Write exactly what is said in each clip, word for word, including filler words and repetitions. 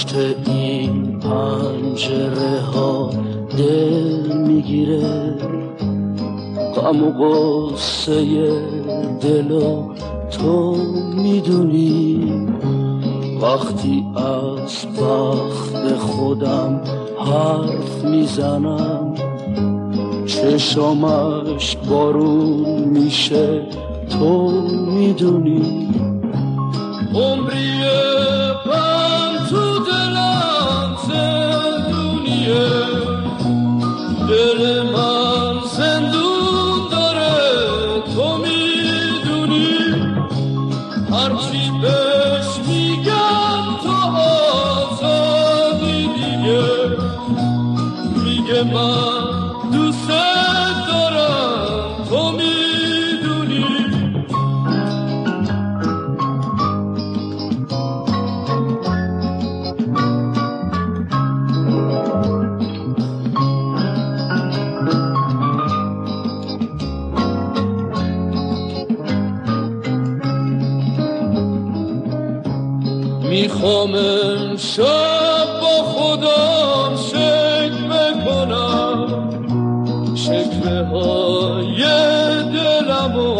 پشت این پنجره ها دل میگیره، غم و غصه دلو تو میدونی. وقتی از بخت خودم حرف میزنم چشمش بارون میشه، تو میدونی. عمری من تو دلم زندونیه، دل من زندون داره تو میدونی. هرچی بهش میگم تو آزادی دیگه، میگه من میخوام امشب با خودم شکوه کنم، شکوه های دلم و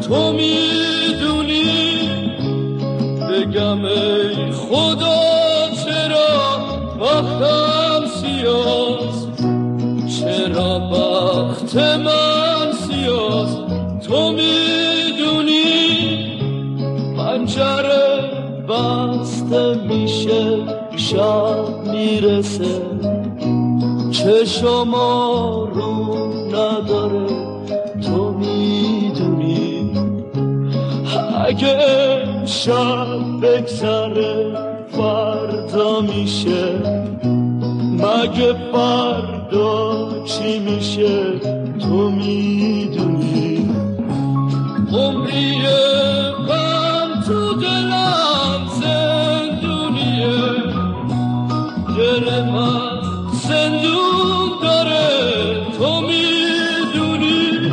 تو میدونی. بگم ای خدا چرا وقتم سیاست، چرا وقت من سیاست تو میدونی. پنجره بسته میشه، شب میرسه، چشم رو نداره تو میدونی. اگه شب بگذره فردا میشه، مگه فردا چی میشه تو میدونی. عمریه من تو دلم دل من زندون داره تو میدونی.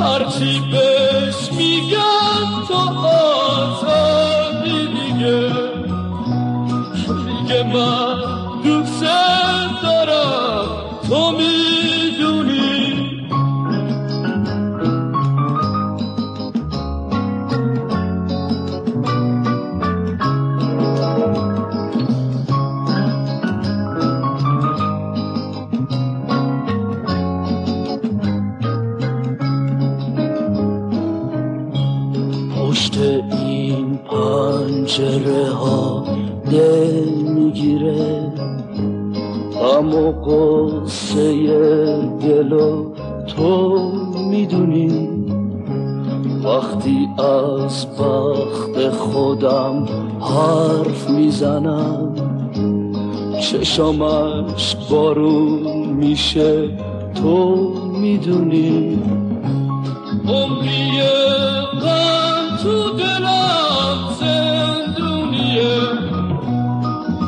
هرچی بهش میگم تو آزادی دیگه، دیگه من دوست دارم تو میدونی. این پنجره ها دل میگیره، غم و قصه دلو تو میدونی. وقتی از بخت خودم حرف میزنم چشمش بارون میشه، تو میدونی. عمری من تو دلم زندونیه،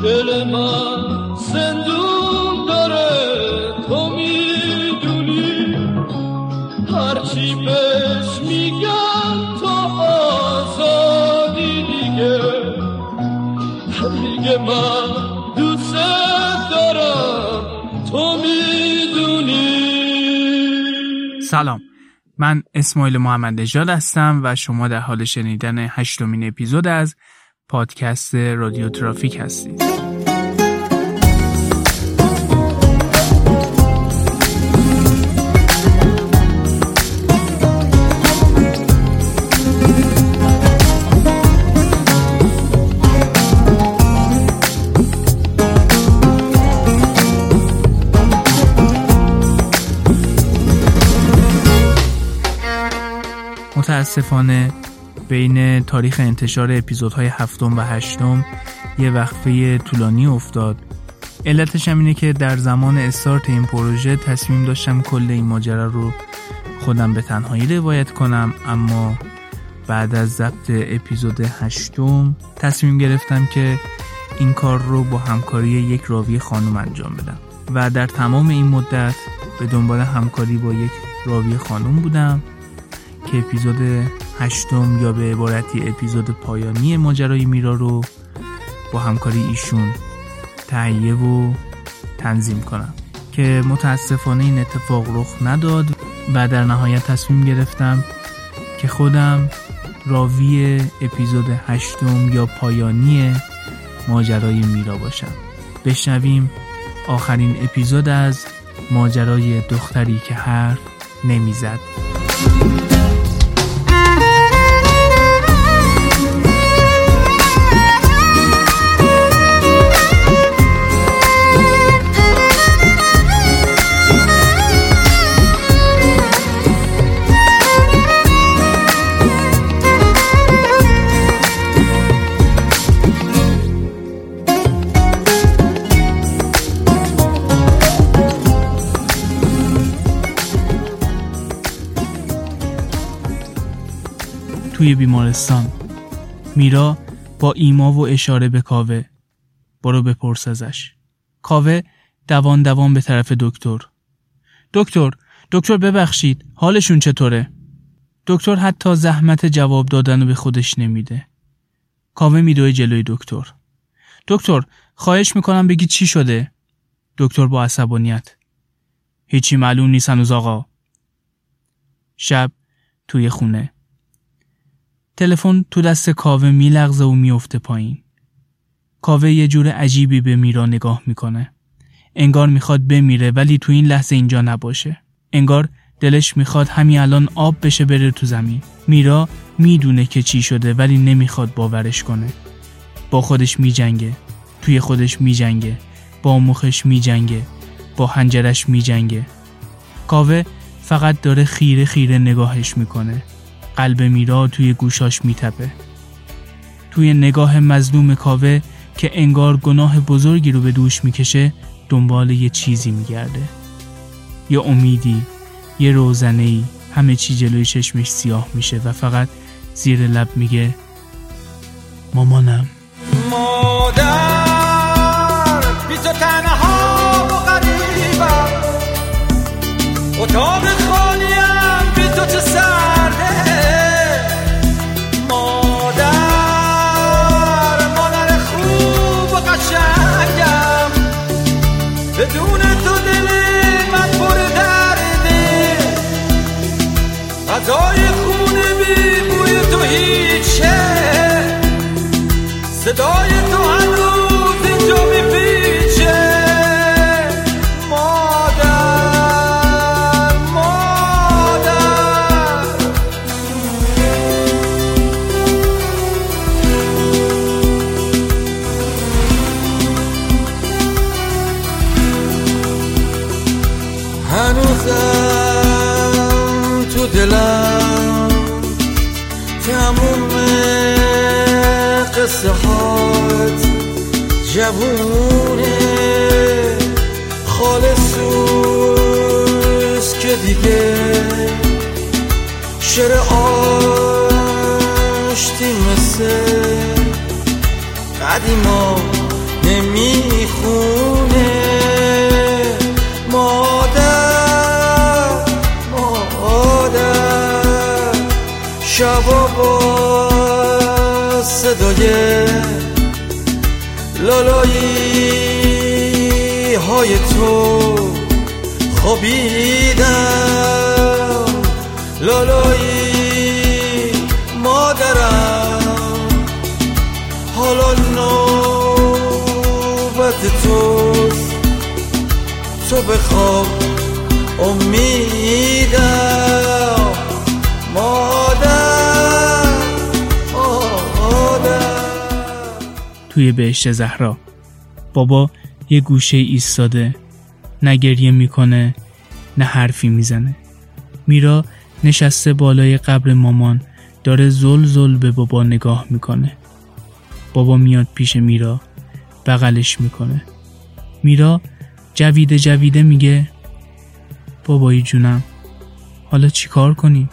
دل من زندون داره تو میدونی. هرچی بهش میگم تو آزادی دیگه، دیگه من دوست دارم تو میدونی. سلام، من اسماعیل محمد نژاد هستم و شما در حال شنیدن هشتمین اپیزود از پادکست رادیو ترافیک هستید. متاسفانه بین تاریخ انتشار اپیزودهای هفتم و هشتم یه وقفه طولانی افتاد. علتش هم اینه که در زمان استارت این پروژه تصمیم داشتم کل این ماجرا رو خودم به تنهایی روایت کنم، اما بعد از ضبط اپیزود هشتم تصمیم گرفتم که این کار رو با همکاری یک راوی خانم انجام بدم و در تمام این مدت به دنبال همکاری با یک راوی خانم بودم که اپیزود هشتم یا به عبارتی اپیزود پایانی ماجرای میرا رو با همکاری ایشون تهیه و تنظیم کنم که متاسفانه این اتفاق رخ نداد و در نهایت تصمیم گرفتم که خودم راوی اپیزود هشتم یا پایانی ماجرای میرا باشم. بشنویم آخرین اپیزود از ماجرای دختری که حرف نمیزد. توی بیمارستان میرا با ایما و اشاره به کاوه برو بپرس ازش. کاوه دوان دوان به طرف دکتر. دکتر دکتر ببخشید حالشون چطوره؟ دکتر حتی زحمت جواب دادن به خودش نمیده. کاوه میدوه جلوی دکتر. دکتر خواهش میکنم بگی چی شده؟ دکتر با عصبانیت: هیچی معلوم نیست هنوز آقا. شب توی خونه تلفن تو دست کاوه میلغزه و میفته پایین. کاوه یه جور عجیبی به میرا نگاه میکنه. انگار میخواد بمیره ولی تو این لحظه اینجا نباشه. انگار دلش میخواد همین الان آب بشه بره تو زمین. میرا میدونه که چی شده ولی نمیخواد باورش کنه. با خودش میجنگه. توی خودش میجنگه. با مخش میجنگه. با حنجرش میجنگه. کاوه فقط داره خیره خیره نگاهش میکنه. قلب میرا توی گوشاش میتپه. توی نگاه مظلوم کاوه که انگار گناه بزرگی رو به دوش میکشه دنبال یه چیزی میگرده. یه امیدی، یه روزنه‌ای. همه چی جلوی چشمش سیاه میشه و فقط زیر لب میگه: مامانم. مادر بی تو تنها و غریبم، اتاق خالیم بی تو چه سرده. بدون تو دل من پر درده، غذای خونه بی بوی تو هیچه، صدای تو هنوز اینجا میپیچه. مادر مادر هنوزم تو دلم تموم قصه هات، جوونه خالصوست که دیگه شعر آشتی مثل قدیما نمیخونه. مادر مادر شبا با صدای لالایی های تو خوابیدم، لالایی مادرم. حالا نوبت توست، تو بخواب امیدم. مادر مادر توی بهشت زهرا بابا یه گوشه ایستاده، نه گریه میکنه نه حرفی میزنه. میرا نشسته بالای قبر مامان داره زل زل به بابا نگاه میکنه. بابا میاد پیش میرا، بغلش میکنه. میرا جویده جویده میگه: بابایی جونم، حالا چی کار کنیم؟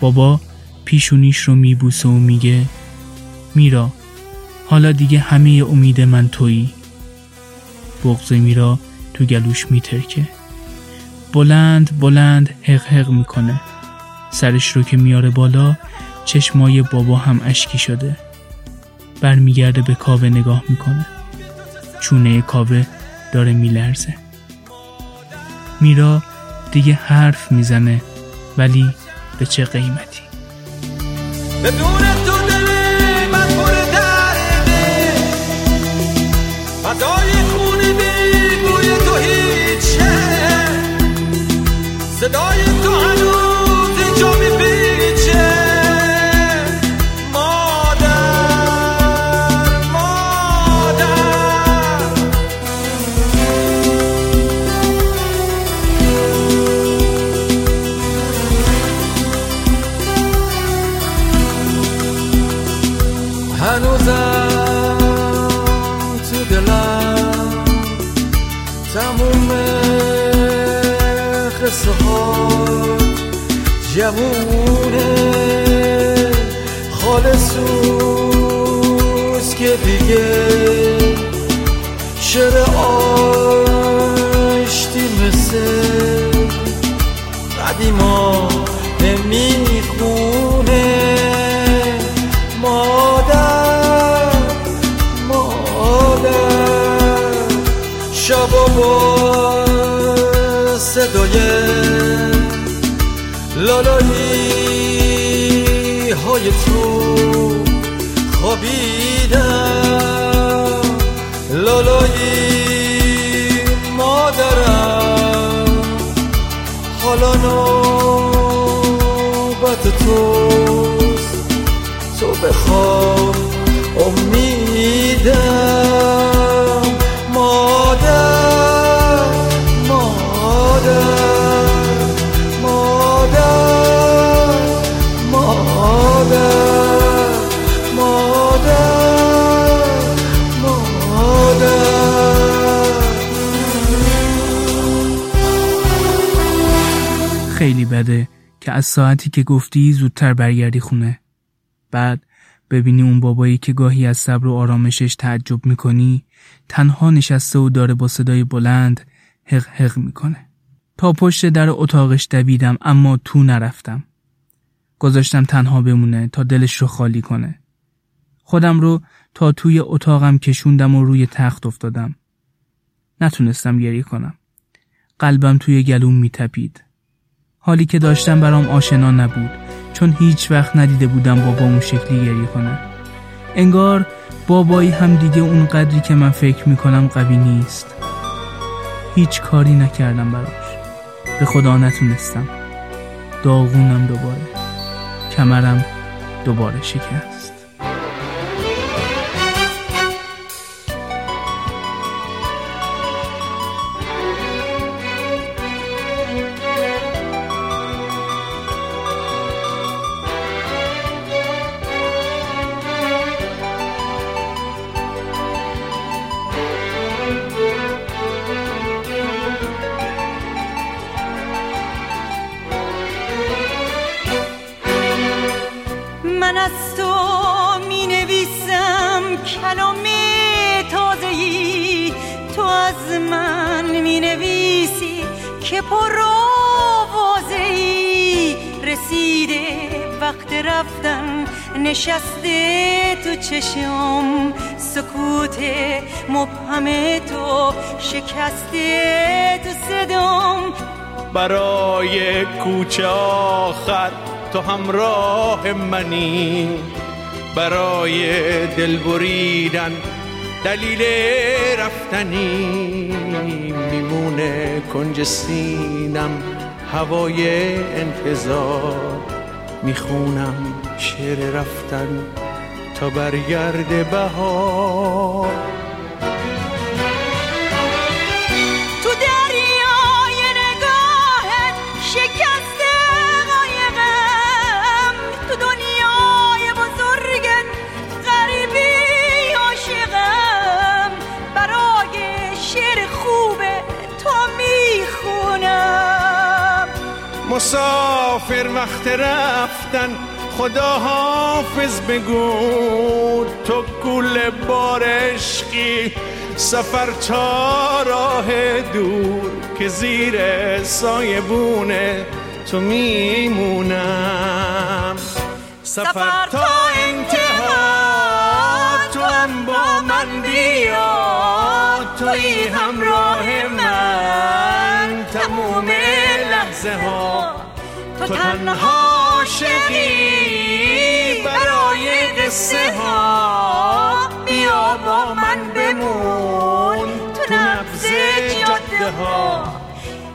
بابا پیشونیش رو میبوسه و میگه: میرا حالا دیگه همه امید من تویی. بغض میرا تو گلوش میترکه. بلند بلند هق هق میکنه. سرش رو که میاره بالا چشمای بابا هم اشکی شده. برمیگرده به کاوه نگاه میکنه. چونه کاوه داره میلرزه. میرا دیگه حرف میزنه، ولی به چه قیمتی؟ بدون تو دلی من پر درده، فدای خونه بوی تو هیچه، صدای تو هنوز اینجا میپیچه. مادر مادر هنوزم تو دلم تموم قصه ها جوونه خالصوست که دیگه شعر عاشقی مثل قدیما نمیخونه. مادر مادر شبا با صدای لالایی های تو خوابیدم، لالایی مادرم، حالا نوبت توست، تو بخواب امیدم. مادر مادر خیلی بده که از ساعتی که گفتی زودتر برگردی خونه. بعد ببینی اون بابایی که گاهی از صبر و آرامشش تعجب میکنی تنها نشسته و داره با صدای بلند هق هق میکنه. تا پشت در اتاقش دویدم اما تو نرفتم. گذاشتم تنها بمونه تا دلش رو خالی کنه. خودم رو تا توی اتاقم کشوندم و روی تخت افتادم. نتونستم گریه کنم. قلبم توی گلوم میتپید. حالی که داشتم برام آشنا نبود، چون هیچ وقت ندیده بودم بابا اون شکلی گریه کنه. انگار بابایی هم دیگه اون قدری که من فکر میکنم قوی نیست. هیچ کاری نکردم براش. به خدا نتونستم. داغونم دوباره. کمرم دوباره شکست. نشسته تو چشم سکوت مبهم، تو شکسته تو صدام. برای کوچه آخر تو همراه منی، برای دل بریدن دلیل رفتنی. میمونه کنج سینم هوای انتظار، میخونم شعر رفتن تا برگرده بهار. تو دریای نگاهت شکسته قایقم، تو دنیای بزرگت غریبی عاشقم. برای شعر خوبه تو میخونم. مسافر وقت رفتن خدا حافظ بگو، تو گل بار عشقی سفر تا راه دور، که زیر سایه بونه تو میمونم. سفر تا انتها تو بیا توی همراه من، تموم لحظه ها تو تنها شدی برای قصه ها. بیا با من بمون تو نبض جاده ها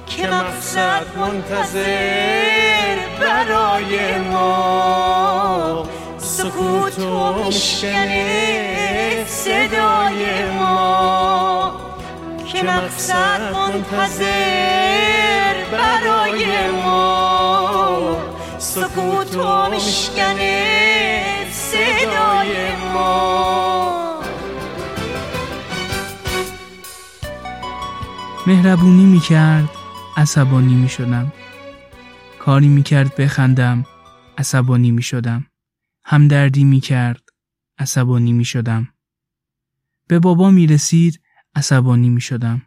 که مقصد منتظر برای ما. سکوت و میشکنه صدای ما که مقصد منتظر برای ما. سکوت و میشکنه صدای ما. مهربونی میکرد، عصبانی میشدم. کاری میکرد بخندم، عصبانی میشدم. همدردی میکرد، عصبانی میشدم. به بابا میرسید، عصبانی میشدم.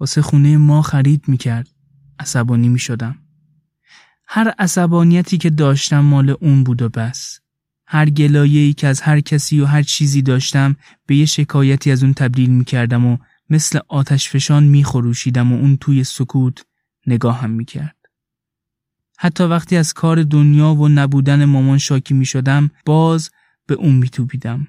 واسه خونه ما خرید میکرد، عصبانی میشدم. هر عصبانیتی که داشتم مال اون بود و بس. هر گلایه‌ای که از هر کسی و هر چیزی داشتم به یه شکایتی از اون تبدیل میکردم و مثل آتشفشان میخروشیدم و اون توی سکوت نگاهم میکرد. حتی وقتی از کار دنیا و نبودن مامان شاکی میشدم، باز به اون میتوبیدم.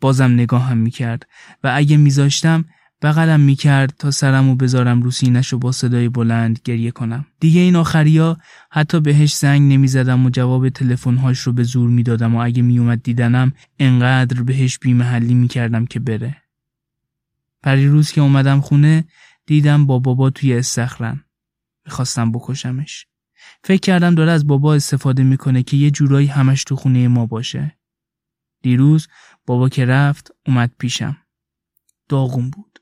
بازم نگاهم میکرد و اگه میذاشتم بغلم میکرد تا سرمو بذارم رو سینه‌ش و با صدای بلند گریه کنم. دیگه این آخریا حتی بهش زنگ نمیزدم و جواب تلفن‌هاش رو به زور میدادم و اگه میومد دیدنم انقدر بهش بی‌محلی میکردم که بره. پریروز که اومدم خونه دیدم با بابا توی استخرن. میخواستم بکشمش. فکر کردم داره از بابا استفاده میکنه که یه جورایی همش تو خونه ما باشه. دیروز بابا که رفت اومد پیشم. داغون بود.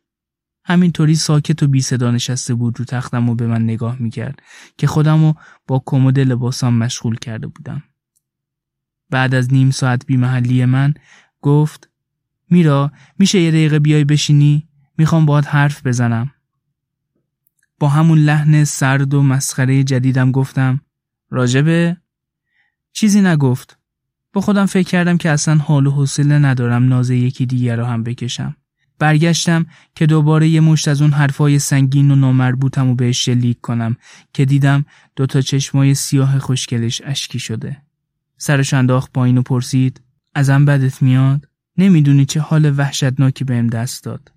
همینطوری ساکت و بی صدا نشسته بود رو تختم و به من نگاه میکرد که خودمو با کمد لباسام مشغول کرده بودم. بعد از نیم ساعت بی محلی من گفت میرا، میشه یه دقیقه بیای بشینی؟ میخوام باهات حرف بزنم. با همون لحن سرد و مسخره جدیدم گفتم راجبه؟ چیزی نگفت. با خودم فکر کردم که اصلا حال و حوصله ندارم ناز یکی دیگر رو هم بکشم. برگشتم که دوباره یه مشت از اون حرفای سنگین و نامربوطمو بهش شلیک کنم که دیدم دوتا چشمای سیاه خوشگلش اشکی شده. سرش انداخت پایین و پرسید ازم بدت میاد؟ نمیدونی چه حال وحشتناکی بهم دست داد.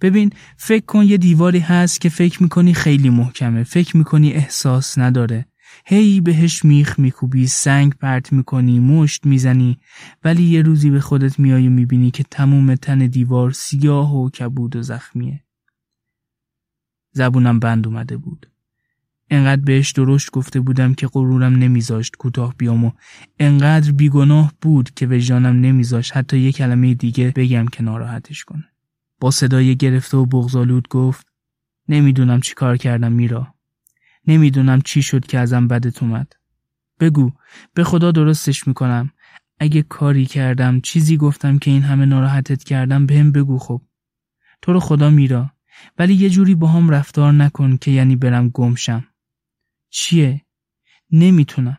ببین، فکر کن یه دیواری هست که فکر میکنی خیلی محکمه، فکر میکنی احساس نداره، هی بهش میخ میکوبی، سنگ پرت میکنی، مشت میزنی، ولی یه روزی به خودت میای و میبینی که تموم تن دیوار سیاه و کبود و زخمیه. زبونم بند اومده بود. انقدر بهش درشت گفته بودم که غرورم نمیذاشت کوتاه بیام و انقدر بیگناه بود که وجدانم نمیذاشت حتی یه کلمه دیگه بگم که ناراحتش کنه. با صدای گرفته و بغض‌آلود گفت نمیدونم چی کار کردم میرا. نمیدونم چی شد که ازم بدت اومد. بگو، به خدا درستش میکنم. اگه کاری کردم، چیزی گفتم که این همه ناراحتت کردم، بهم بگو. خب تو رو خدا میرا، ولی یه جوری با هم رفتار نکن که یعنی برم گمشم. چیه؟ نمیتونم.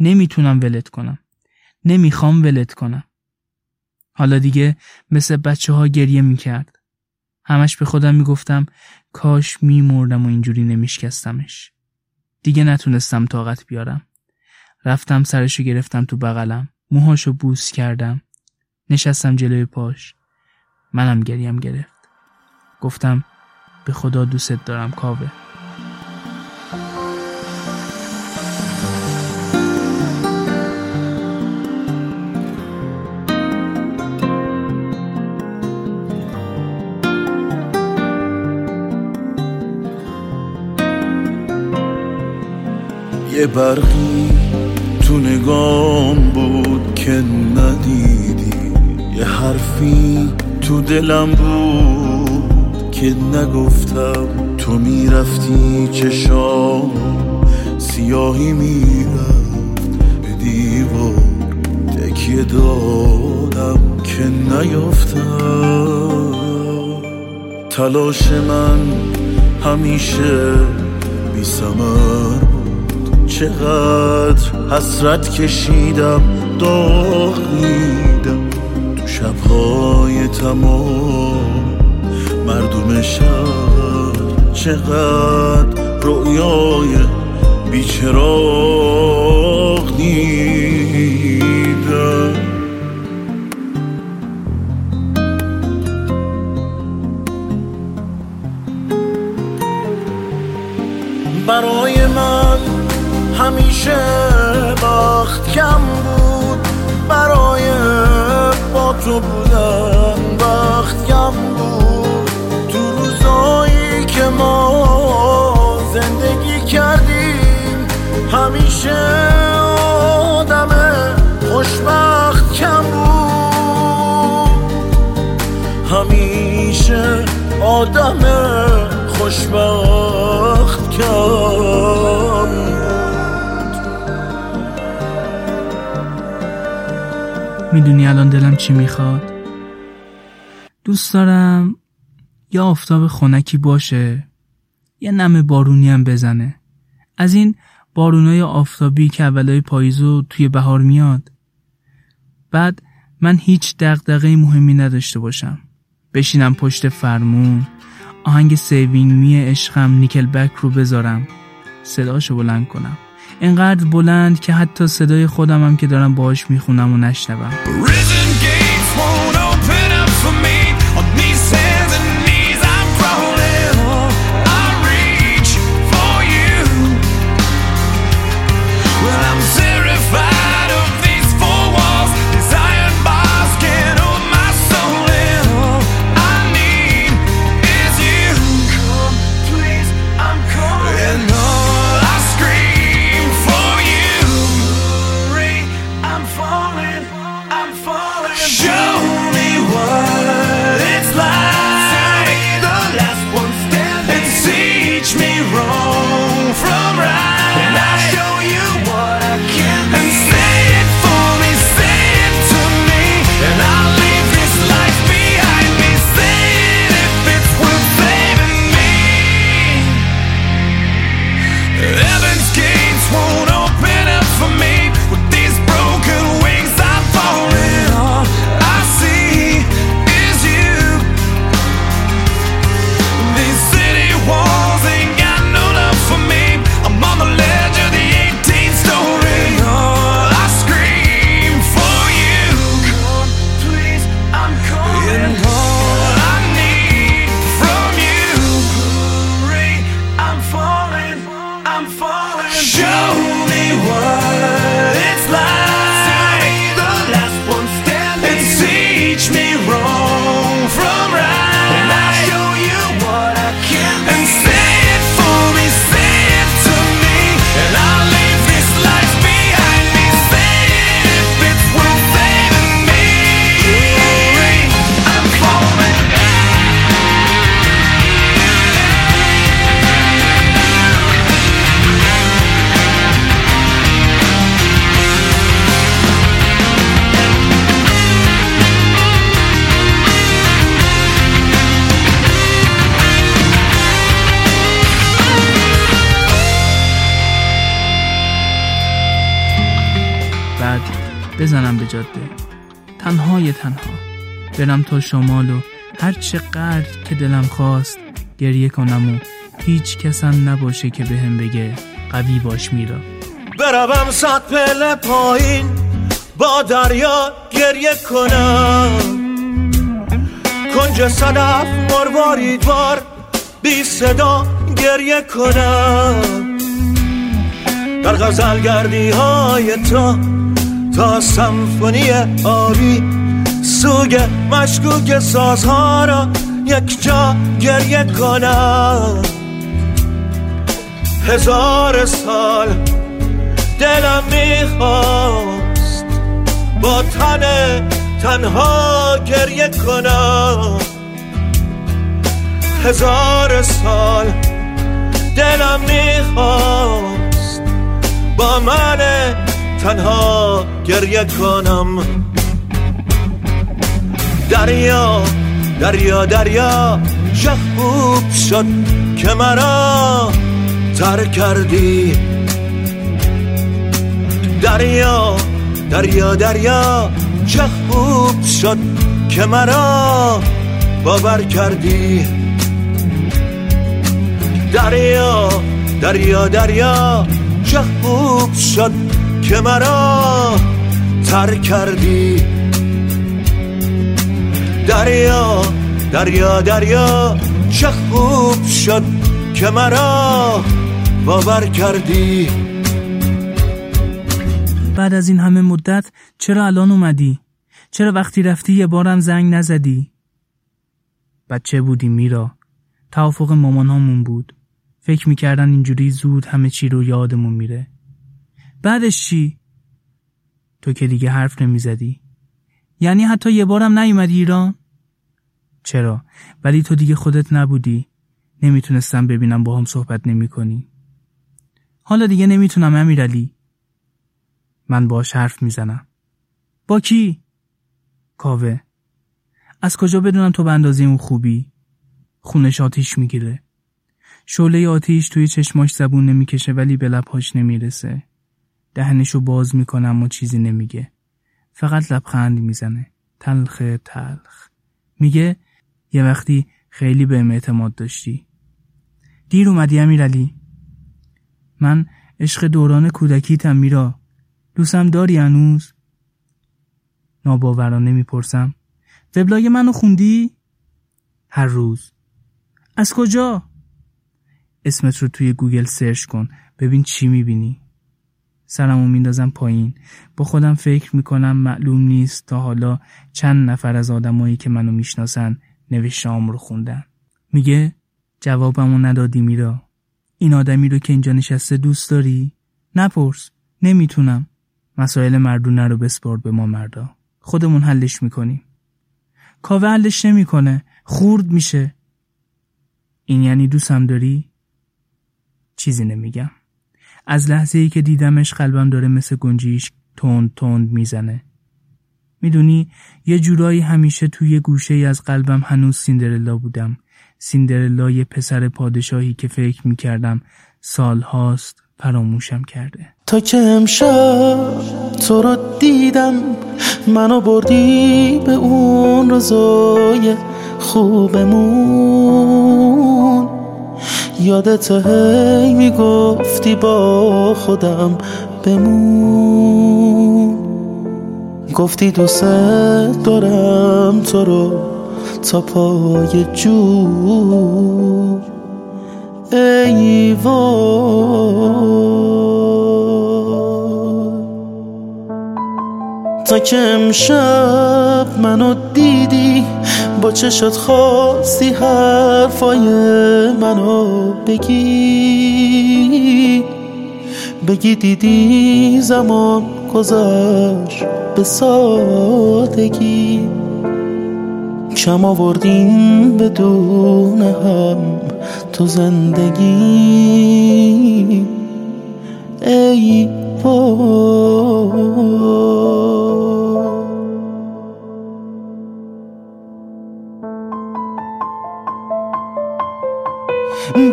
نمیتونم ولت کنم. نمیخوام ولت کنم. حالا دیگه مثل بچه ها گریه میکرد. همش به خودم میگفتم کاش میمردم و اینجوری نمیشکستمش. دیگه نتونستم طاقت بیارم. رفتم سرشو گرفتم تو بغلم. موهاشو بوس کردم. نشستم جلوی پاش. منم گریم گرفت. گفتم به خدا دوست دارم کاوه. یه برقی تو نگام بود که ندیدی، یه حرفی تو دلم بود که نگفتم. تو میرفتی چشام سیاهی میرفت به دیوار، تکیه دادم که نیافتم. تلاش من همیشه بی ثمر، چقدر حسرت کشیدم، داغ دیدم تو شبهای تمام. باشد، چقدر رویای بیچراغ دیدم. برای من همیشه وقت کم بود، برای با تو بودن وقت کم بود. تو روزایی که ما زندگی کردیم همیشه آدم خوشبخت کم بود، همیشه آدم خوشبخت کم بود. میدونی الان دلم چی میخواد؟ دوست دارم یا آفتاب خنکی باشه یا نم بارونی هم بزنه، از این بارونای آفتابی که اولای پاییزو توی بهار میاد. بعد من هیچ دغدغه مهمی نداشته باشم، بشینم پشت فرمون آهنگ سیوینگ می عشقم نیکل بک رو بذارم، صداشو بلند کنم، اینقدر بلند که حتی صدای خودمم که دارم باهاش میخونم و نشنوم. بزنم به جاده، تنها یه تنها برم تا شمال و هر چقدر که دلم خواست گریه کنم و هیچ کسم نباشه که بهم بگه قوی باش میرا. برم صد پله پایین با دریا گریه کنم، کنج صدف مروارید بار بی صدا گریه کنم، در غزل گردی های تو تا سمفونی آبی سوگ مشکوک سازها را یک جا گریه کنم. هزار سال دلم میخواست با تن تنها گریه کنم، هزار سال دلم میخواست با من تنها گریه کنم. دریا دریا دریا چه خوب شد که مرا ترک کردی، دریا دریا دریا چه خوب شد که مرا باور کردی. دریا دریا دریا چه خوب شد که مرا ترک کردی. دریا دریا دریا چه خوب شد که مرا باور کردی. بعد از این همه مدت چرا الان اومدی؟ چرا وقتی رفتی یه بارم زنگ نزدی؟ بچه بودی میرا، توافق مامانامون بود، فکر میکردن اینجوری زود همه چی رو یادمون میره. بعدش چی؟ تو که دیگه حرف نمیزدی، یعنی حتی یه بارم نیومدی ایران؟ چرا؟ ولی تو دیگه خودت نبودی، نمیتونستم ببینم با هم صحبت نمی کنی. حالا دیگه نمیتونم امیرعلی. من باش حرف میزنم. با کی؟ کاوه. از کجا بدونم تو به اندازه اون خوبی؟ خونش آتیش میگیره. شعله آتیش توی چشماش زبون نمیکشه ولی به لبهاش نمیرسه. دهنشو باز میکنه اما چیزی نمیگه. فقط لبخند میزنه. تلخ تلخ. میگه یه وقتی خیلی بهم اعتماد داشتی. دیر اومدی امیرعلی. من عشق دوران کودکیتم میرا. دوستم داری هنوز؟ ناباورانه میپرسم. وبلاگ منو خوندی؟ هر روز. از کجا؟ اسمت رو توی گوگل سرچ کن ببین چی میبینی. سرمو میندازم پایین. با خودم فکر میکنم معلوم نیست تا حالا چند نفر از آدمایی که منو میشناسن نوشته‌ام رو خوندن. میگه جوابمو ندادی میرا. این آدمی رو که اینجا نشسته دوست داری؟ نپرس. نمیتونم. مسائل مردونه رو بسپار به ما مردا. خودمون حلش میکنیم. کاوه حلش نمیکنه. خورد میشه. این یعنی دوستم داری؟ چیزی نمیگم. از لحظه ای که دیدمش قلبم داره مثل گنجیش تند تند میزنه. میدونی یه جورایی همیشه توی گوشه ای از قلبم هنوز سیندرلا بودم. سیندرلا یه پسر پادشاهی که فکر میکردم سال هاست فراموشم کرده. تا که امشب تو رو دیدم منو بردی به اون روزای خوبمون. یادت هی میگفتی با خودم بمون. گفتی دوست دارم تو رو تا پای جو. ای وای تا که امشب منو دیدی با چشات خواستی حرفای منو بگی. بگی دیدی زمان گذشت به سادگی. کم آوردیم بدون هم تو زندگی. ای وای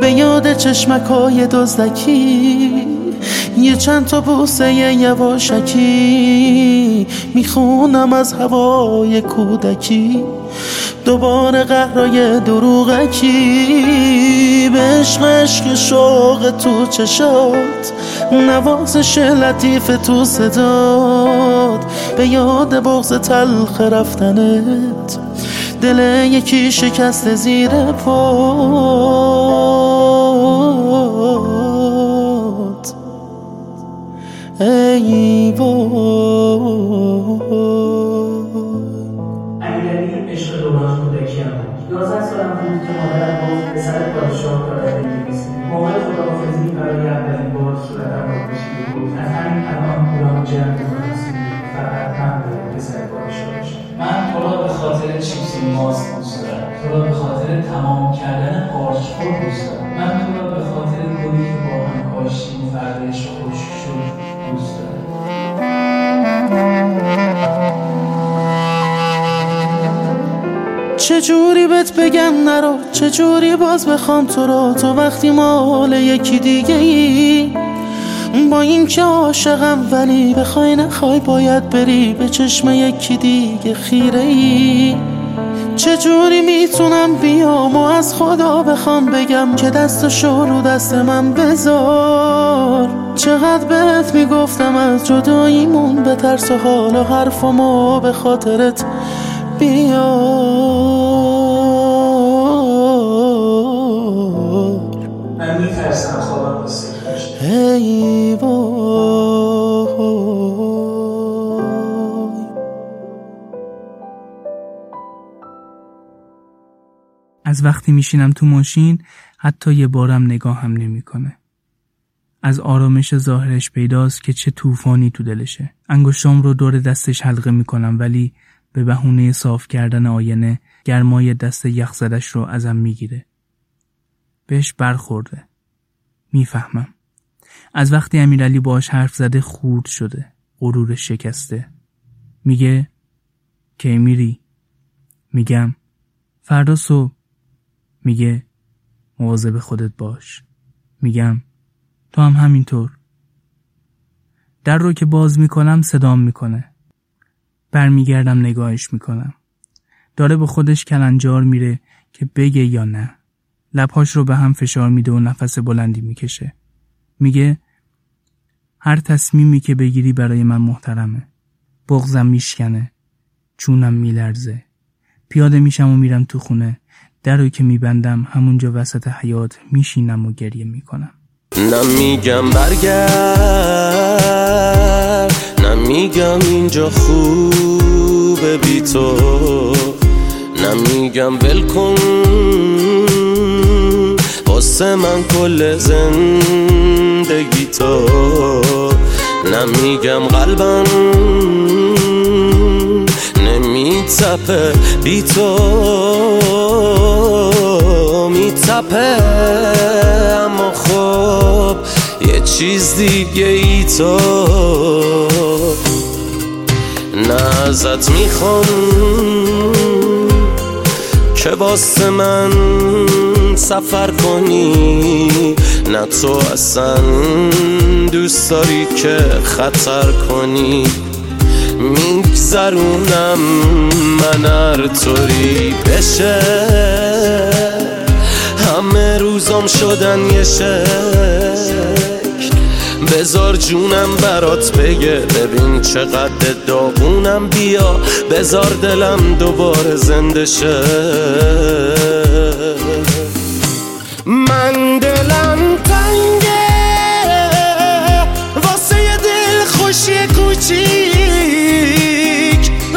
به یاد چشمکای دزدکی یه چند تا بوسه یواشکی میخونم از هوای کودکی. دوباره قهرای دروغکی به عشق عشق شوق تو چشات. نوازش لطیف تو صداد. به یاد بغض تلخ رفتنت دل یکی شکست زیر پات. ای وای امیرعلی عشق دوران کودکیم. یازده سالم بود که مادرم گفت پسر پادشاه را در انگلیس. موقع خداحافظی برای اولین بار صورتم را کشیده بود. از همین الان پولم جمع می‌کنم فقط هم به پسر پادشاه شد. من تو را به خاطر چیپسی ماست دوست دارم. تو را به خاطر تمام کردن پارچه‌خور دوست دارم. من تو را به خاطر گلی که با هم کاشتیم فرداش خوش شد دوست دارم. چجوری بهت بگم نرو؟ چجوری باز بخوام تو را؟ تو وقتی مال یکی دیگه ای. با این که عاشقم ولی بخوای نخوای باید بری. به چشم یکی دیگه خیره ای. چجوری میتونم بیام و از خدا بخوام بگم که دستشو رو دست من بذار؟ چقدر بهت میگفتم از جداییمون به ترس و حال و حرفمو به خاطرت بیار. من میترسم خوابم بسید ای با. از وقتی میشینم تو ماشین حتی یه بارم نگاهم نمیکنه. از آرامش ظاهرش پیداست که چه طوفانی تو دلشه. انگشتام رو دور دستش حلقه میکنم ولی به بهونه صاف کردن آینه گرمای دست یخ زدش رو ازم میگیره. بهش برخورده. میفهمم. از وقتی امیرعلی باهاش حرف زده خورد شده. غرورش شکسته. میگه کی میری؟ میگم فردا صبح. میگه مواظب خودت باش. میگم تو هم همینطور. در رو که باز میکنم صدام میکنه. برمیگردم نگاهش میکنم. داره با خودش کلنجار میره که بگه یا نه. لبهاش رو به هم فشار میده و نفس بلندی میکشه. میگه هر تصمیمی که بگیری برای من محترمه. بغضم میشکنه. چونم میلرزه. پیاده میشم و میرم تو خونه. در رو که میبندم همونجا وسط حیاط میشینم و گریه میکنم. نمیگم برگرد، نمیگم اینجا خوبه بی تو، نمیگم ولکن واسه من کل زندگی تو، نمیگم قلبم میتپه بی تو، میتپه اما خب یه چیز دیگه ای تو، نه ازت میخوام که واسه من سفر کنی، نه تو اصلا دوست داری که خطر کنی، میگذرونم من هر طوری بشه، همه روزم شدن یه شکل، بذار جونم برات بگه ببین چقدر داغونم، بیا بذار دلم دوباره زنده شه. من دلم تنگه واسه دل خوشی کوچی،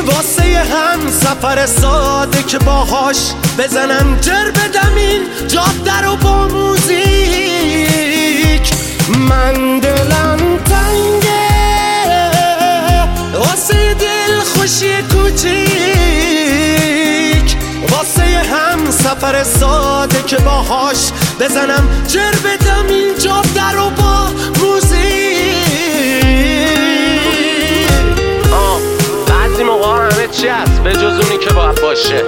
واسه هم سفر ساده که باهاش بزنم جر بدم این جاده رو با موزیک. من دلم تنگه واسه دل خوشی کوچیک، واسه هم سفر ساده که باهاش بزنم جر بدم این جاده رو با موزیک. آه این موقع همه چی هست به جز اونی که باید باشه،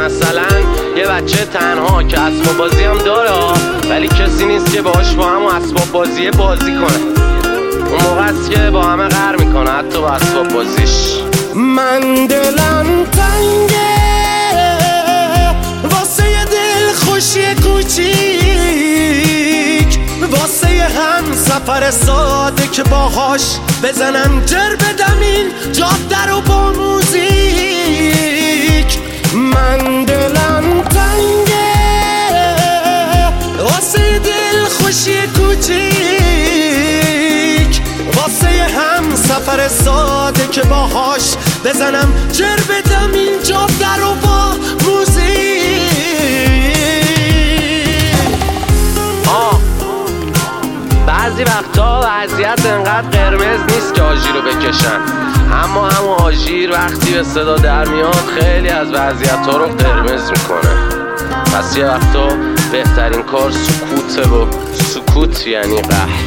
مثلا یه بچه تنها که اسباب بازی هم داره ولی کسی نیست که باش با هم اسباب بازی بازی کنه، اون موقع است که با همه قهر میکنه حتی با اسباب بازیش. من دلم تنگه واسه دل خوشی کوچیک، واسه هم سفر ساده که باهاش بزنم جر بدم این جاده رو با موزیک. من دلم تنگه واسه دل خوشی کوچیک، واسه هم سفر ساده که باهاش بزنم جر بدم این جاده رو با موزیک. آه بعضی وقتا وضعیت انقدر قرمز نیست که آژیر رو بکشن، اما همون آژیر وقتی به صدا در میاد خیلی از وضعیت ها رو قرمز میکنه. پس یه وقتا بهترین کار سکوته و سکوت یعنی قهر.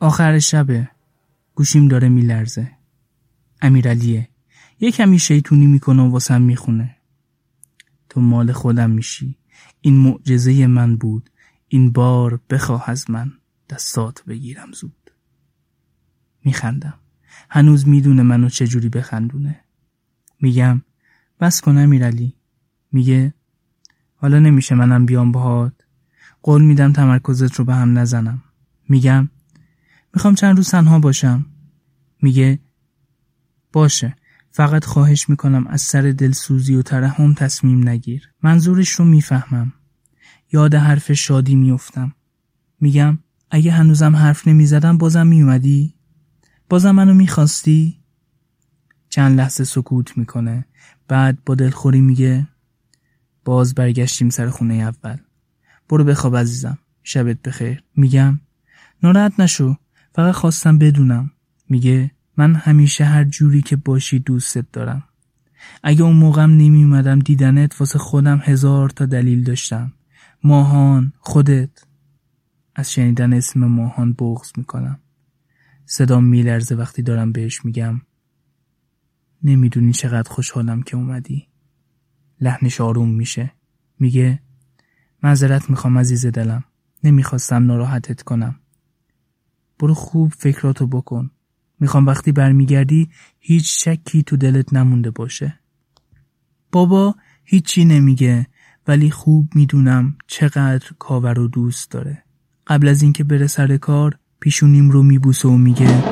آخر شبه. گوشیم داره میلرزه. امیرعلیه. یه کمی شیطونی میکنه و واسم میخونه. تو مال خودم میشی، این معجزه من بود، این بار بخواه از من دستات بگیرم زود. میخندم. هنوز میدونه منو چجوری بخندونه. میگم بس کن امیرعلی. میگه حالا نمیشه منم بیام باهات. قول میدم تمرکزت رو به هم نزنم. میگم میخوام چند روز تنها باشم. میگه باشه، فقط خواهش میکنم از سر دلسوزی و ترحم تصمیم نگیر. منظورش رو میفهمم. یاد حرف شادی میافتم. میگم اگه هنوزم حرف نمیزدم بازم میومدی؟ بازم منو میخواستی؟ چند لحظه سکوت میکنه. بعد با دلخوری میگه باز برگشتیم سر خونه اول. برو بخواب عزیزم، شبت بخیر. میگم ناراحت نشو، فقط خواستم بدونم. میگه من همیشه هر جوری که باشی دوستت دارم. اگه اون موقعم نمی اومدم دیدنت، واسه خودم هزار تا دلیل داشتم. ماهان، خودت. از شنیدن اسم ماهان بغض میکنم. صدام میلرزه وقتی دارم بهش میگم نمیدونی چقدر خوشحالم که اومدی. لحنش آروم میشه. میگه معذرت میخوام عزیز دلم، نمیخواستم ناراحتت کنم. برو خوب فکراتو بکن. میخوام وقتی برمیگردی هیچ شکی تو دلت نمونده باشه. بابا هیچی نمیگه، ولی خوب میدونم چقدر کاوه رو دوست داره. قبل از اینکه بره سر کار پیشونیم رو میبوسه و میگه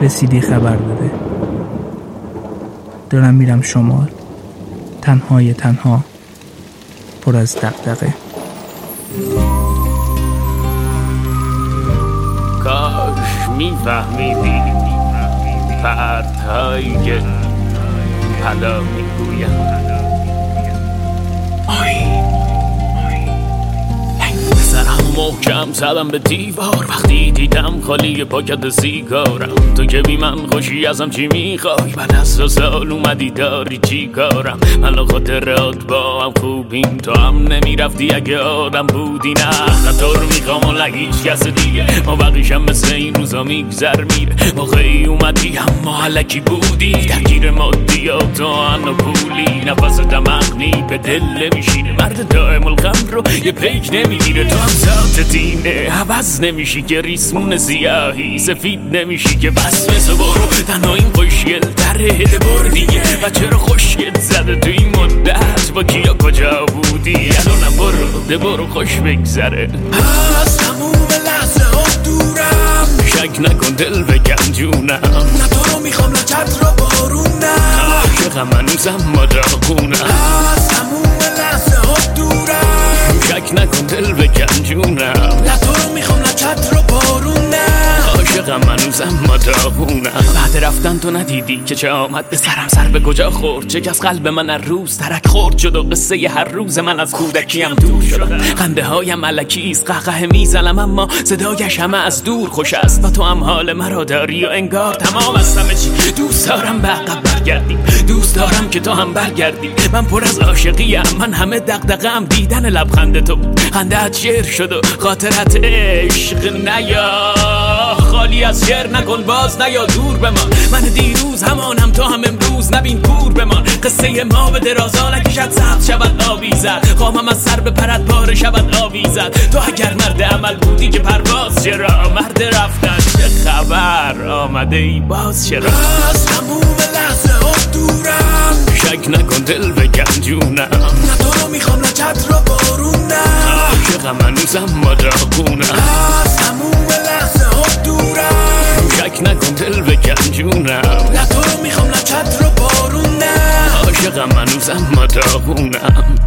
رسیدی خبر بده. دارم میرم شمال، تنهای تنها، پر از دغدغه. کاش میفهمیدی پرتایی که حالا میگویم. محکم زدم به دیوار وقتی دیدم خالی پاکت سیگارم. تو که بی من خوشی ازم چی میخوای؟ من از دو سال اومدی داری چی کارم؟ من و خاطرات با هم خوبیم، تو هم نمیرفتی اگه آدم بودی. نه نه تو رو میخوام و لگیش کس دیگه. ما بقیشم مثل این روزا میگذر میره. موقعی اومدی اما حلکی بودی، درگیر مادیات و هن و پولی. نفس دمغنی به دل نمیشینه، مرد دائم الغم رو یه پیک نمیگیره. تو هم دینه عوض نمیشی که، ریسمون سیاهی سفید نمیشی که. بس بسو برو تنها این خوشگل دره هده بر دیگه. و چرا خوشگل زده تو این مدت؟ با کیا کجا بودی؟ الانم برو ده برو خوش بگذره. از تموم لحظه ها دورم، شک نکن دل بگم جونم. نه تو رو میخوام لچت رو بارونم، عاشقم هنوزم مداغونم. از تموم لحظه ها دورم، شک نکن دل بگم جونم. نه تو رو میخوام نه چت رو بارونم، عاشقم هنوزم مداغونم. بعد رفتن تو ندیدی که چه آمد به سرم؟ سر به کجا خورد؟ چک از قلب من هر روز ترک خورد شد و قصه ی هر روز من از کودکیم دور شدم. خنده هایم الکیست، قهقه میزنم اما صدایش همه از دور خوش است. و تو هم حال مرا داری و انگار تمام از همه چی. دوست دارم به عقب برگردیم، دوست دارم که تو هم برگردی. من پر از عاشقیم، من همه دغدغه‌ام دیدن لبخند تو. خنده‌ات شعر شد و خاطرت عشق. نیا خالی از شعر نکن، باز نیا دور بمان. من دیروز همانم تو هم امروز، نبین کور بمان. قصه ما به درازا نکشد، سبز شود آویزد. خواهم از سر بپرد، پاره شود آویزد. تو اگر مرد عمل بودی که پرواز چرا؟ مرد رفتن چه خبر؟ آمده ای باز چرا؟ از تموم لحظه ها دورم، شک نکن دل بگم جونم. نه تو رو میخوام نه چت رو بارونم، عاشقم هنوزم مداغونم. از تموم لحظه ها دورم، شک نکن دل بگم جونم. نه تو رو میخوام نه چت رو بارونم، عاشقم هنوزم مداغونم.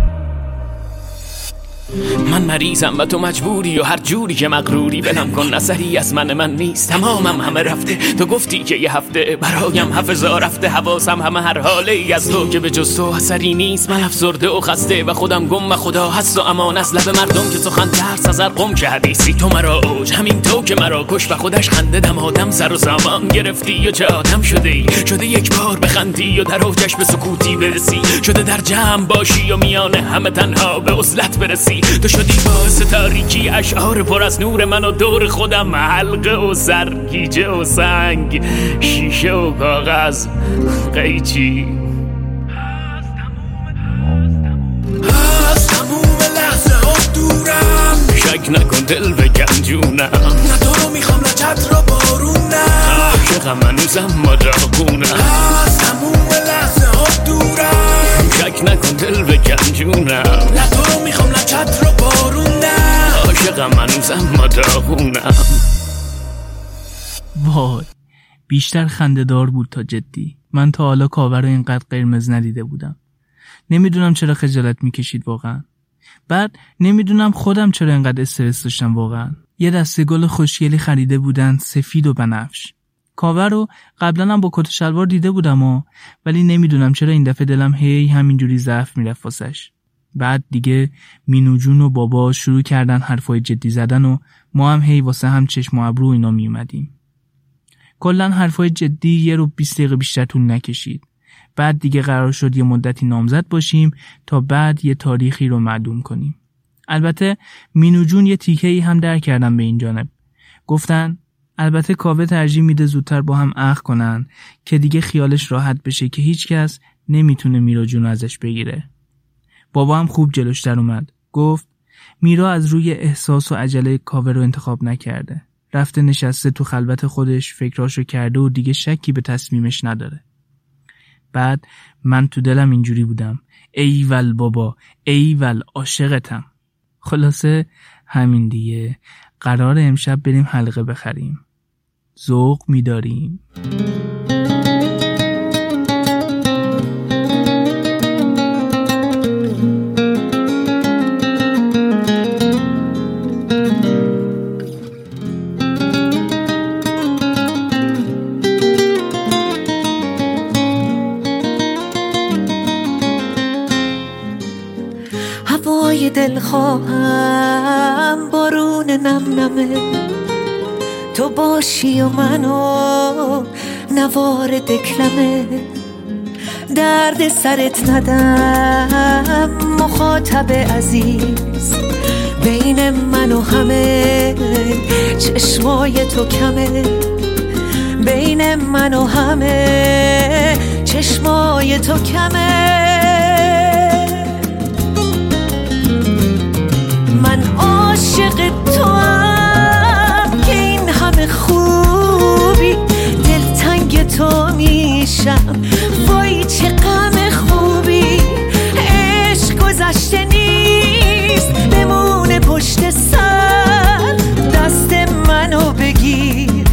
من مریضم و تو مجبوری و هر جوری که مغروری. بلم کن نظری از من من نیست، تمامم همه رفته. تو گفتی که یه هفته برایم حفظا رفته. حواسم همه هر حاله ای از تو که به جز تو اثری نیست. من افسرده و خسته و خودم گم و خدا هست و امان از لب مردم که سخن ترس از هر قوم که حدیثی. تو مرا اوج همین تو که مرا کش و خودش خنده دم آدم. سر و سامان گرفتی و چه آدم شده ای؟ شده یک بار بخندی و در اوجش به سکوتی برسی. شده در جمع باشی و میان همه تنها به عزلت برسی. تو شدی باعث تاریکی اشعار پر از نور من و دور خودم. حلقه و سرگیجه و سنگ، شیشه و کاغذ، قیچی. از تموم لحظه ها دورم، شک نکن دل بگم جونم. نه تو رو میخوام نه چت رو بارونم، عاشقم هنوزم مادرگونه از تموم لحظه ها دورم، شک نکن دل بکن جونم، نه تو رو میخوام نه چتر رو باروندم، عاشقم هنوزم مادرگونم. وای بیشتر خنده‌دار بود تا جدی. من تا حالا کاوه رو اینقدر قرمز ندیده بودم. نمیدونم چرا خجالت میکشید واقعا. بعد نمیدونم خودم چرا اینقدر استرس داشتم واقعا. یه دسته گل خوشگلی خریده بودن، سفید و بنفش. کاوه رو قبلا هم با کت و شلوار دیده بودم و ولی نمیدونم چرا این دفعه دلم هی همینجوری ضعف میرفت واسش. بعد دیگه مینو جون و بابا شروع کردن حرفای جدی زدن و ما هم هی واسه هم چشم و ابرو اینا میومدیم. کلا حرفای جدی یه رو بیست دقیقه بیشتر طول نکشید. بعد دیگه قرار شد یه مدتی نامزد باشیم تا بعد یه تاریخی رو معلوم کنیم. البته مینو جون یه تیکه‌ای هم در کردن به این جانب. گفتن البته کاوه ترجیح میده زودتر با هم عقد کنن که دیگه خیالش راحت بشه که هیچ کس نمیتونه میرا جون ازش بگیره. بابا هم خوب جلوش در اومد. گفت میرا از روی احساس و عجله کاوه رو انتخاب نکرده. رفته نشسته تو خلوت خودش، فکراشو کرده و دیگه شکی به تصمیمش نداره. بعد من تو دلم اینجوری بودم، ایول بابا، ایول عاشقتم. خلاصه همین دیگه، قرار امشب بریم حلقه بخریم. ذوق می‌داریم. دل خواهم بارون نم نمه، تو باشی و منو نوار دکلمه، درد سرت ندم مخاطب عزیز، بین من و همه چشمای تو کمه، بین من و همه چشمای تو کمه، من عاشق توام که این همه خوبی، دلتنگ تو میشم وای چه غم خوبی، عشق گذشته نیست بمونه پشت سر، دست منو بگیر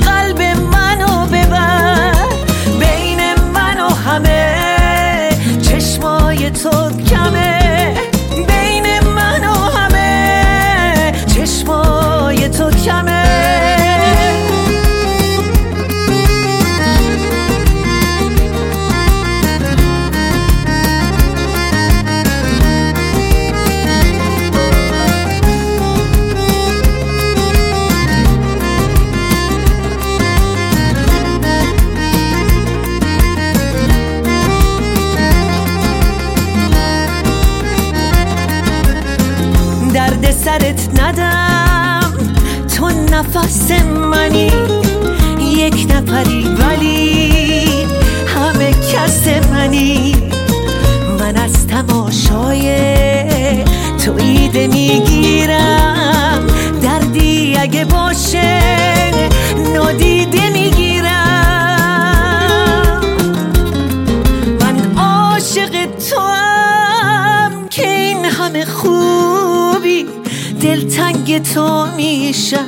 قلب منو ببر، بین منو همه چشمای تو کمه، سرت ندم تو نفس منی، یک نفری ولی همه کس منی، من از تماشای تو ایده میگیرم، دردی اگه باشه نادیده میگیرم، من عاشق توام که این همه خوبی، دلتنگ تو میشم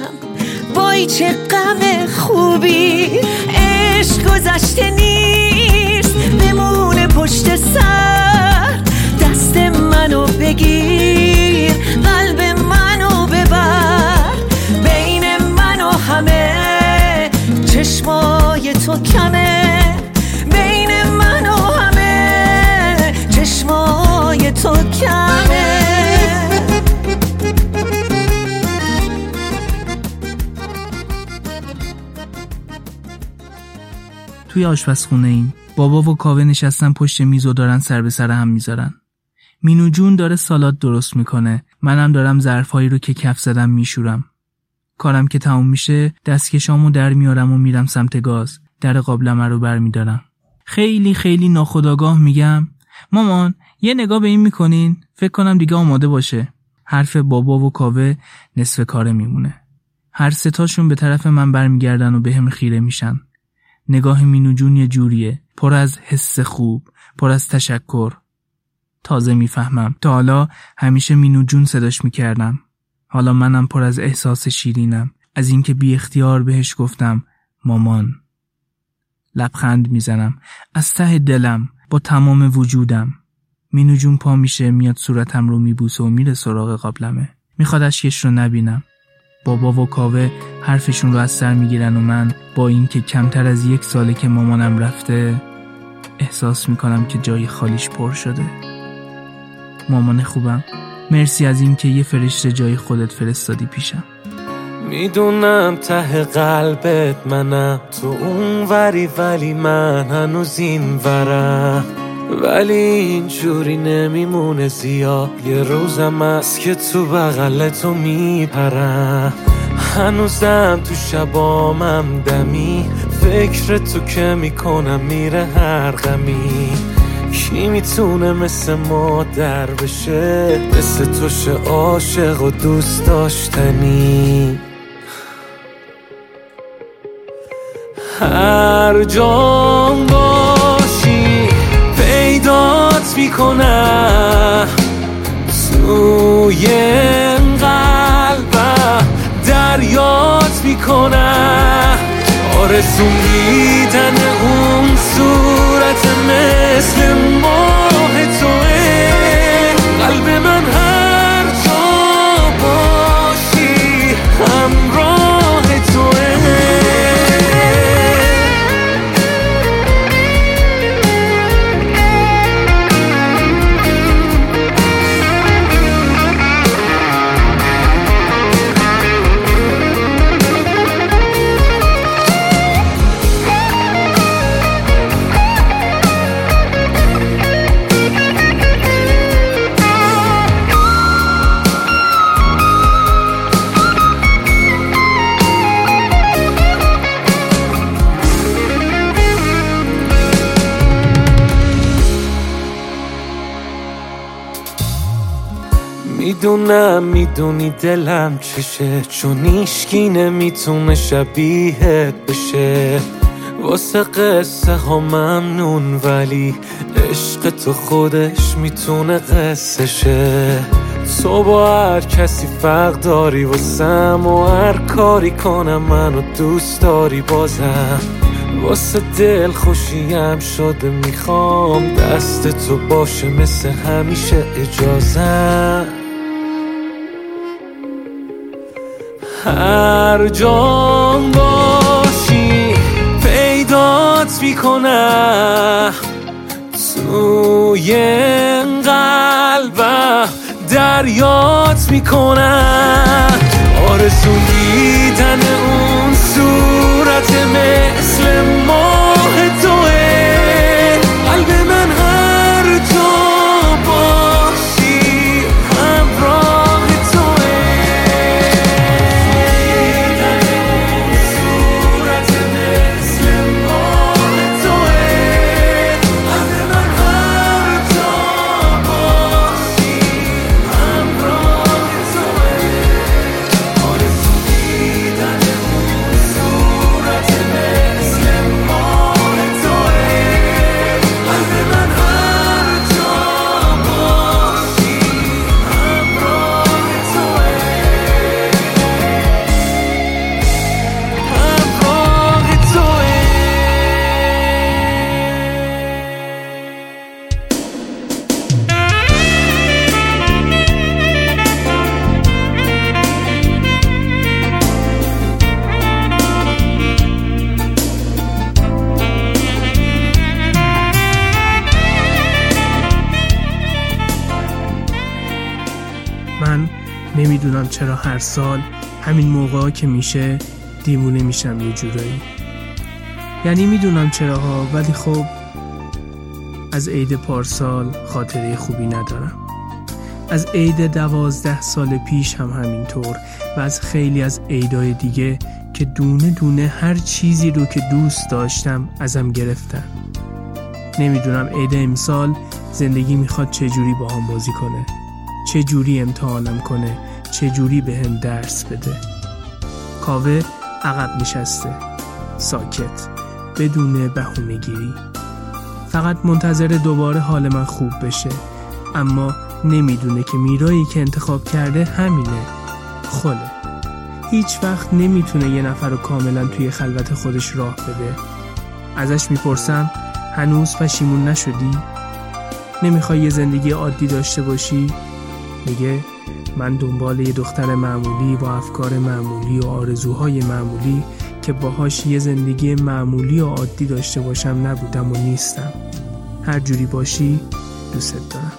وای چه غم خوبی، عشق گذشته نیست بمونه پشت سر، دست منو بگیر قلب منو ببر، بین منو همه چشمای تو کمه، بین منو همه چشمای تو کمه، توی آشپزخونه ایم. بابا و کاوه نشستن پشت میز و دارن سر به سر هم میذارن. مینو جون داره سالاد درست میکنه. منم دارم ظرفایی رو که کف زدم میشورم. کارم که تموم میشه دستکشامو در میارم و میرم سمت گاز. در قابلمه رو برمیدارم. خیلی خیلی ناخودآگاه میگم مامان یه نگاه به این میکنین؟ فکر کنم دیگه آماده باشه. حرف بابا و کاوه نصف کاره میمونه. هر سه تاشون به طرف من برمیگردن و بهم خیره میشن. نگاه مینو جون یه جوریه، پر از حس خوب، پر از تشکر. تازه میفهمم، تا حالا همیشه مینو جون صداش میکردم. حالا منم پر از احساس شیرینم از اینکه بی اختیار بهش گفتم مامان. لبخند میزنم از ته دلم، با تمام وجودم. مینو جون پا میشه، میاد صورتم رو میبوسه و میره سراغ قابلمه. میخواد اشکش رو نبینم. بابا و کاوه حرفشون رو از سر میگیرن و من با اینکه کمتر از یک ساله که مامانم رفته، احساس میکنم که جای خالیش پر شده. مامان خوبم، مرسی از این که یه فرشته جای خودت فرستادی پیشم. میدونم ته قلبت منم تو اون وری، ولی من هنوز این ورم، ولی اینجوری نمیمونه زیاد. یه روزم از که تو بغل تو میپرم، هنوزم تو شبامم دمی، فکر تو که میکنم میره هر غمی. کی میتونه مثل مادر بشه، مثل توش عاشق و دوست داشتنی. هر جام باشی پیدات میکنم، توی قلبم دریات میکنم. آرزو دیدن اون صورت مثل ماه توه، قلب من هر جا باشی همراه توه. میدونم میدونی دلم چشه، چون هیشکی نمیتونه شبیهت بشه. واسه قصه ها ممنون، ولی عشق تو خودش میتونه قصه شه. تو با هر کسی فرق داری واسم، و هر کاری کنم منو دوست داری بازم. واسه دل خوشیم شده، میخوام دست تو باشه مثل همیشه. اجازه هر جام باشی پیدات میکنم، توی قلبم دریات میکنم. آرزو دیدن اون صورت مثل ماه توه، قلب من هر جا باشی همراه. نمیدونم چرا هر سال همین موقعا که میشه دیوونه میشم یه جورایی. یعنی میدونم چراها، ولی خب از عید پارسال خاطره خوبی ندارم. از عید دوازده سال پیش هم همینطور، و از خیلی از عیدای دیگه که دونه دونه هر چیزی رو که دوست داشتم ازم گرفتن. نمیدونم عید امسال زندگی میخواد چجوری با هم بازی کنه، چجوری امتحانم کنه، چجوری به هم درس بده. کاوه عقب نشسته، ساکت، بدون بهونه گیری. فقط منتظر دوباره حال من خوب بشه، اما نمیدونه که میرایی که انتخاب کرده همینه، خله. هیچ وقت نمیتونه یه نفر رو کاملا توی خلوت خودش راه بده. ازش میپرسم هنوز پشیمون نشدی؟ نمیخوای یه زندگی عادی داشته باشی؟ میگه من دنبال یه دختر معمولی با افکار معمولی و آرزوهای معمولی که باهاش یه زندگی معمولی و عادی داشته باشم نبودم و نیستم. هر جوری باشی دوست دارم.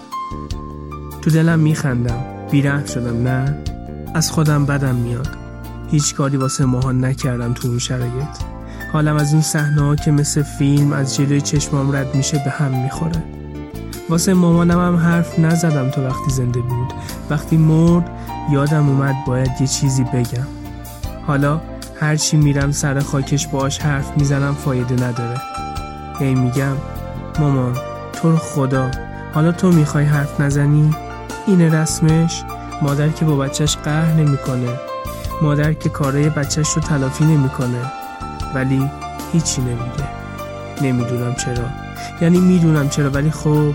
تو دلم میخندم. بی‌رحم شدم؟ نه، از خودم بدم میاد. هیچ کاری واسه ماهان نکردم تو اون شرایط. حالم از اون صحنه‌ها که مثل فیلم از جلوی چشمام رد میشه به هم میخوره. واسه مامانم هم حرف نزدم تا وقتی زنده بود. وقتی مرد یادم اومد باید یه چیزی بگم. حالا هرچی میرم سر خاکش باش حرف میزنم فایده نداره. هی میگم مامان تو رو خدا حالا تو میخوای حرف نزنی؟ این رسمش. مادر که با بچهش قهر نمیکنه، مادر که کارای بچهش رو تلافی نمیکنه، ولی هیچی نمیگه. نمیدونم چرا، یعنی میدونم چرا ولی خب.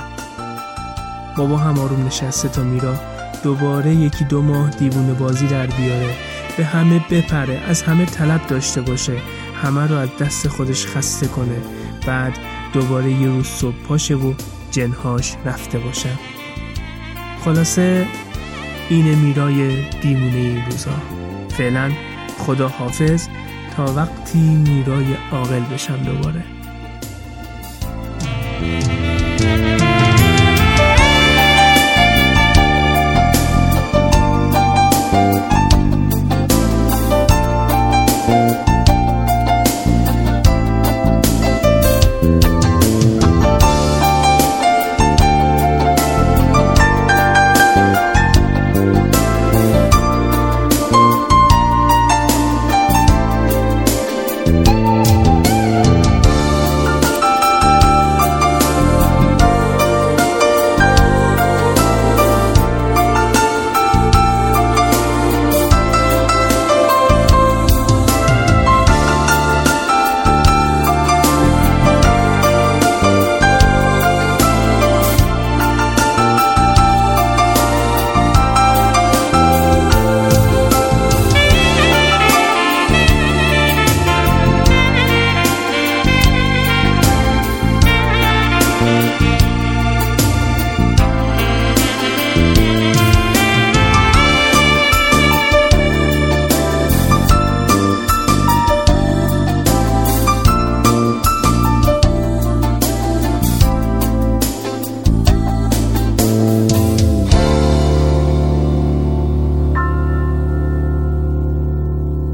بابا هم آروم نشسته تا میرا دوباره یکی دو ماه دیوونه بازی در بیاره، به همه بپره، از همه طلب داشته باشه، همه رو از دست خودش خسته کنه، بعد دوباره یه روز صبح پاشه و جنهاش رفته باشه. خلاصه اینه میرای دیوونه این روزا. فعلا خدا حافظ تا وقتی میرای عاقل بشم دوباره.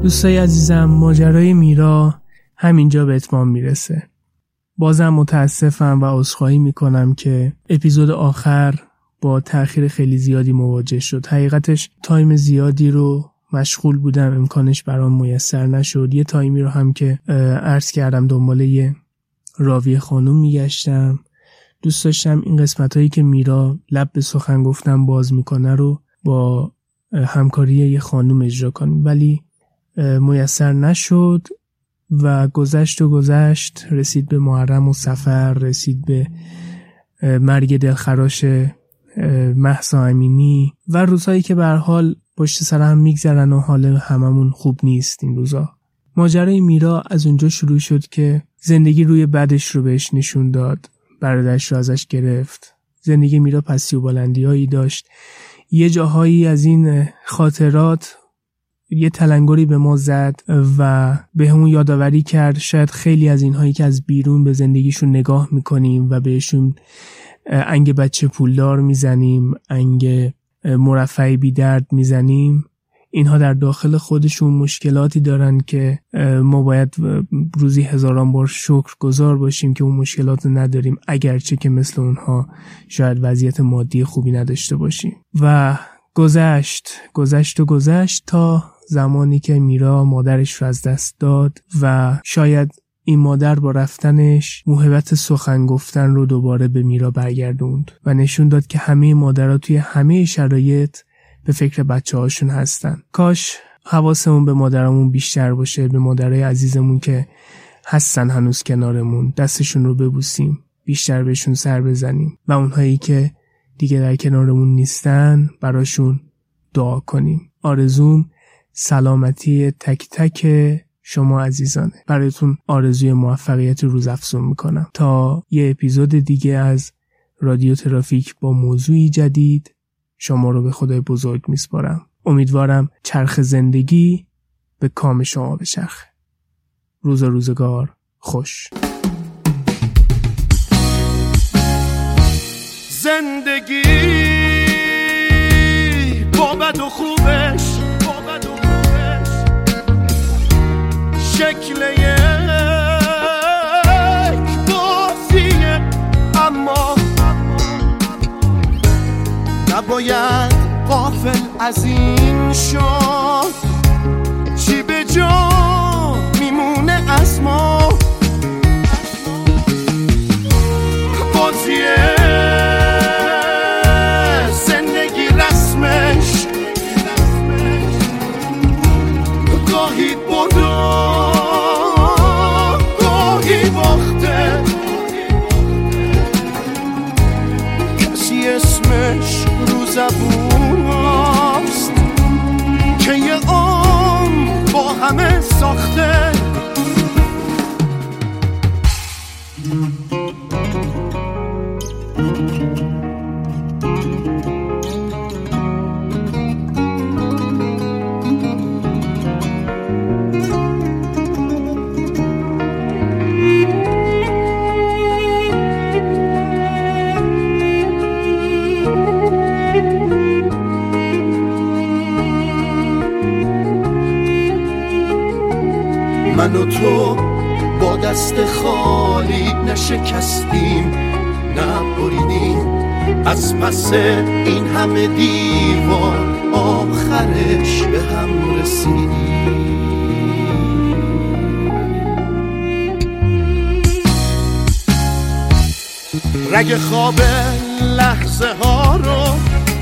دوستای عزیزم، ماجرای میرا همینجا به اتمام میرسه. بازم متاسفم و عذرخواهی میکنم که اپیزود آخر با تأخیر خیلی زیادی مواجه شد. حقیقتش تایم زیادی رو مشغول بودم، امکانش برام میسر نشد. یه تایمی رو هم که عرض کردم دنبال یه راوی خانوم میگشتم. دوست داشتم این قسمت هایی که میرا لب به سخن گفتم باز میکنه رو با همکاری یه خانوم اجرا کنیم، ولی میسر نشد و گذشت و گذشت. رسید به محرم و سفر، رسید به مرگ دلخراش مهسا امینی و روزهایی که به هر حال پشت سر هم میگذرن و حال هممون خوب نیست این روزا. ماجرای میرا از اونجا شروع شد که زندگی روی بدش رو بهش نشون داد، برادرش رو ازش گرفت. زندگی میرا پسی و بلندی‌هایی داشت. یه جاهایی از این خاطرات یه تلنگری به ما زد و به همون یادآوری کرد شاید خیلی از اینهایی که از بیرون به زندگیشون نگاه میکنیم و بهشون انگ بچه پولدار میزنیم، انگ مرفعی بی درد میزنیم، اینها در داخل خودشون مشکلاتی دارن که ما باید روزی هزاران بار شکرگزار باشیم که اون مشکلات نداریم، اگرچه که مثل اونها شاید وضعیت مادی خوبی نداشته باشیم. و گذشت گذشت و گذشت تا زمانی که میرا مادرش رو از دست داد و شاید این مادر با رفتنش موهبت سخن گفتن رو دوباره به میرا برگردوند و نشون داد که همه مادرها توی همه شرایط به فکر بچه هاشون هستن. کاش حواسمون به مادرمون بیشتر باشه، به مادرای عزیزمون که هستن هنوز کنارمون، دستشون رو ببوسیم، بیشتر بهشون سر بزنیم و اونهایی که دیگه در کنارمون نیستن براشون دعا کنیم. آرزوم سلامتی تک تک شما عزیزانه. براتون آرزوی موفقیت روزافزون میکنم تا یه اپیزود دیگه از رادیو ترافیک با موضوعی جدید. شما رو به خدای بزرگ میسپارم. امیدوارم چرخ زندگی به کام شما بچرخه. روز و روزگار خوش. زندگی با بد و خوبش شکل یک بازیه، اما نباید غافل از این شد چی به جا میمونه از ما. بازیه زندگی، رسمش گاهی بردو اسمش رو زبون هاست که یه عمر با همه ساخته. من و تو با دست خالی نشکستیم، نه بریدیم از پس این همه دیوار، آخرش به هم رسیدیم. رگ خواب لحظه ها رو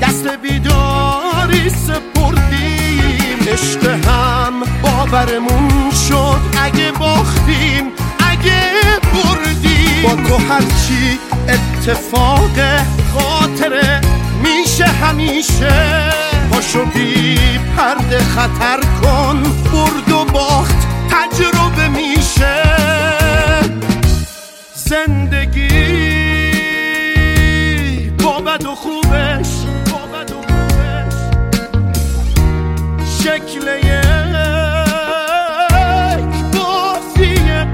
دست بیداری سپردیم، عشق هم باورمون شد اگه باختیم اگه بردیم. با تو هرچی اتفاق خاطره میشه همیشه، پاشو بی پرده خطر کن، برد و باخت تجربه میشه. زندگی با بد و خوبش شکل یک بازیه،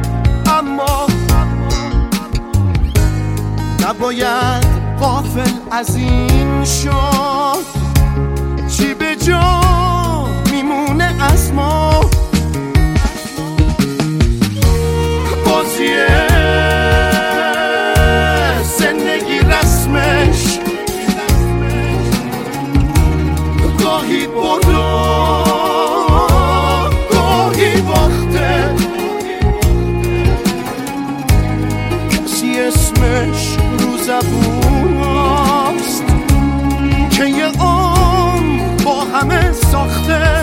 اما نباید غافل از این شد چی به جا میمونه از ما. بازیه زندگی، رسمش گاهی بردو اسمش رو زبون هاست که یه عمر با همه ساخته.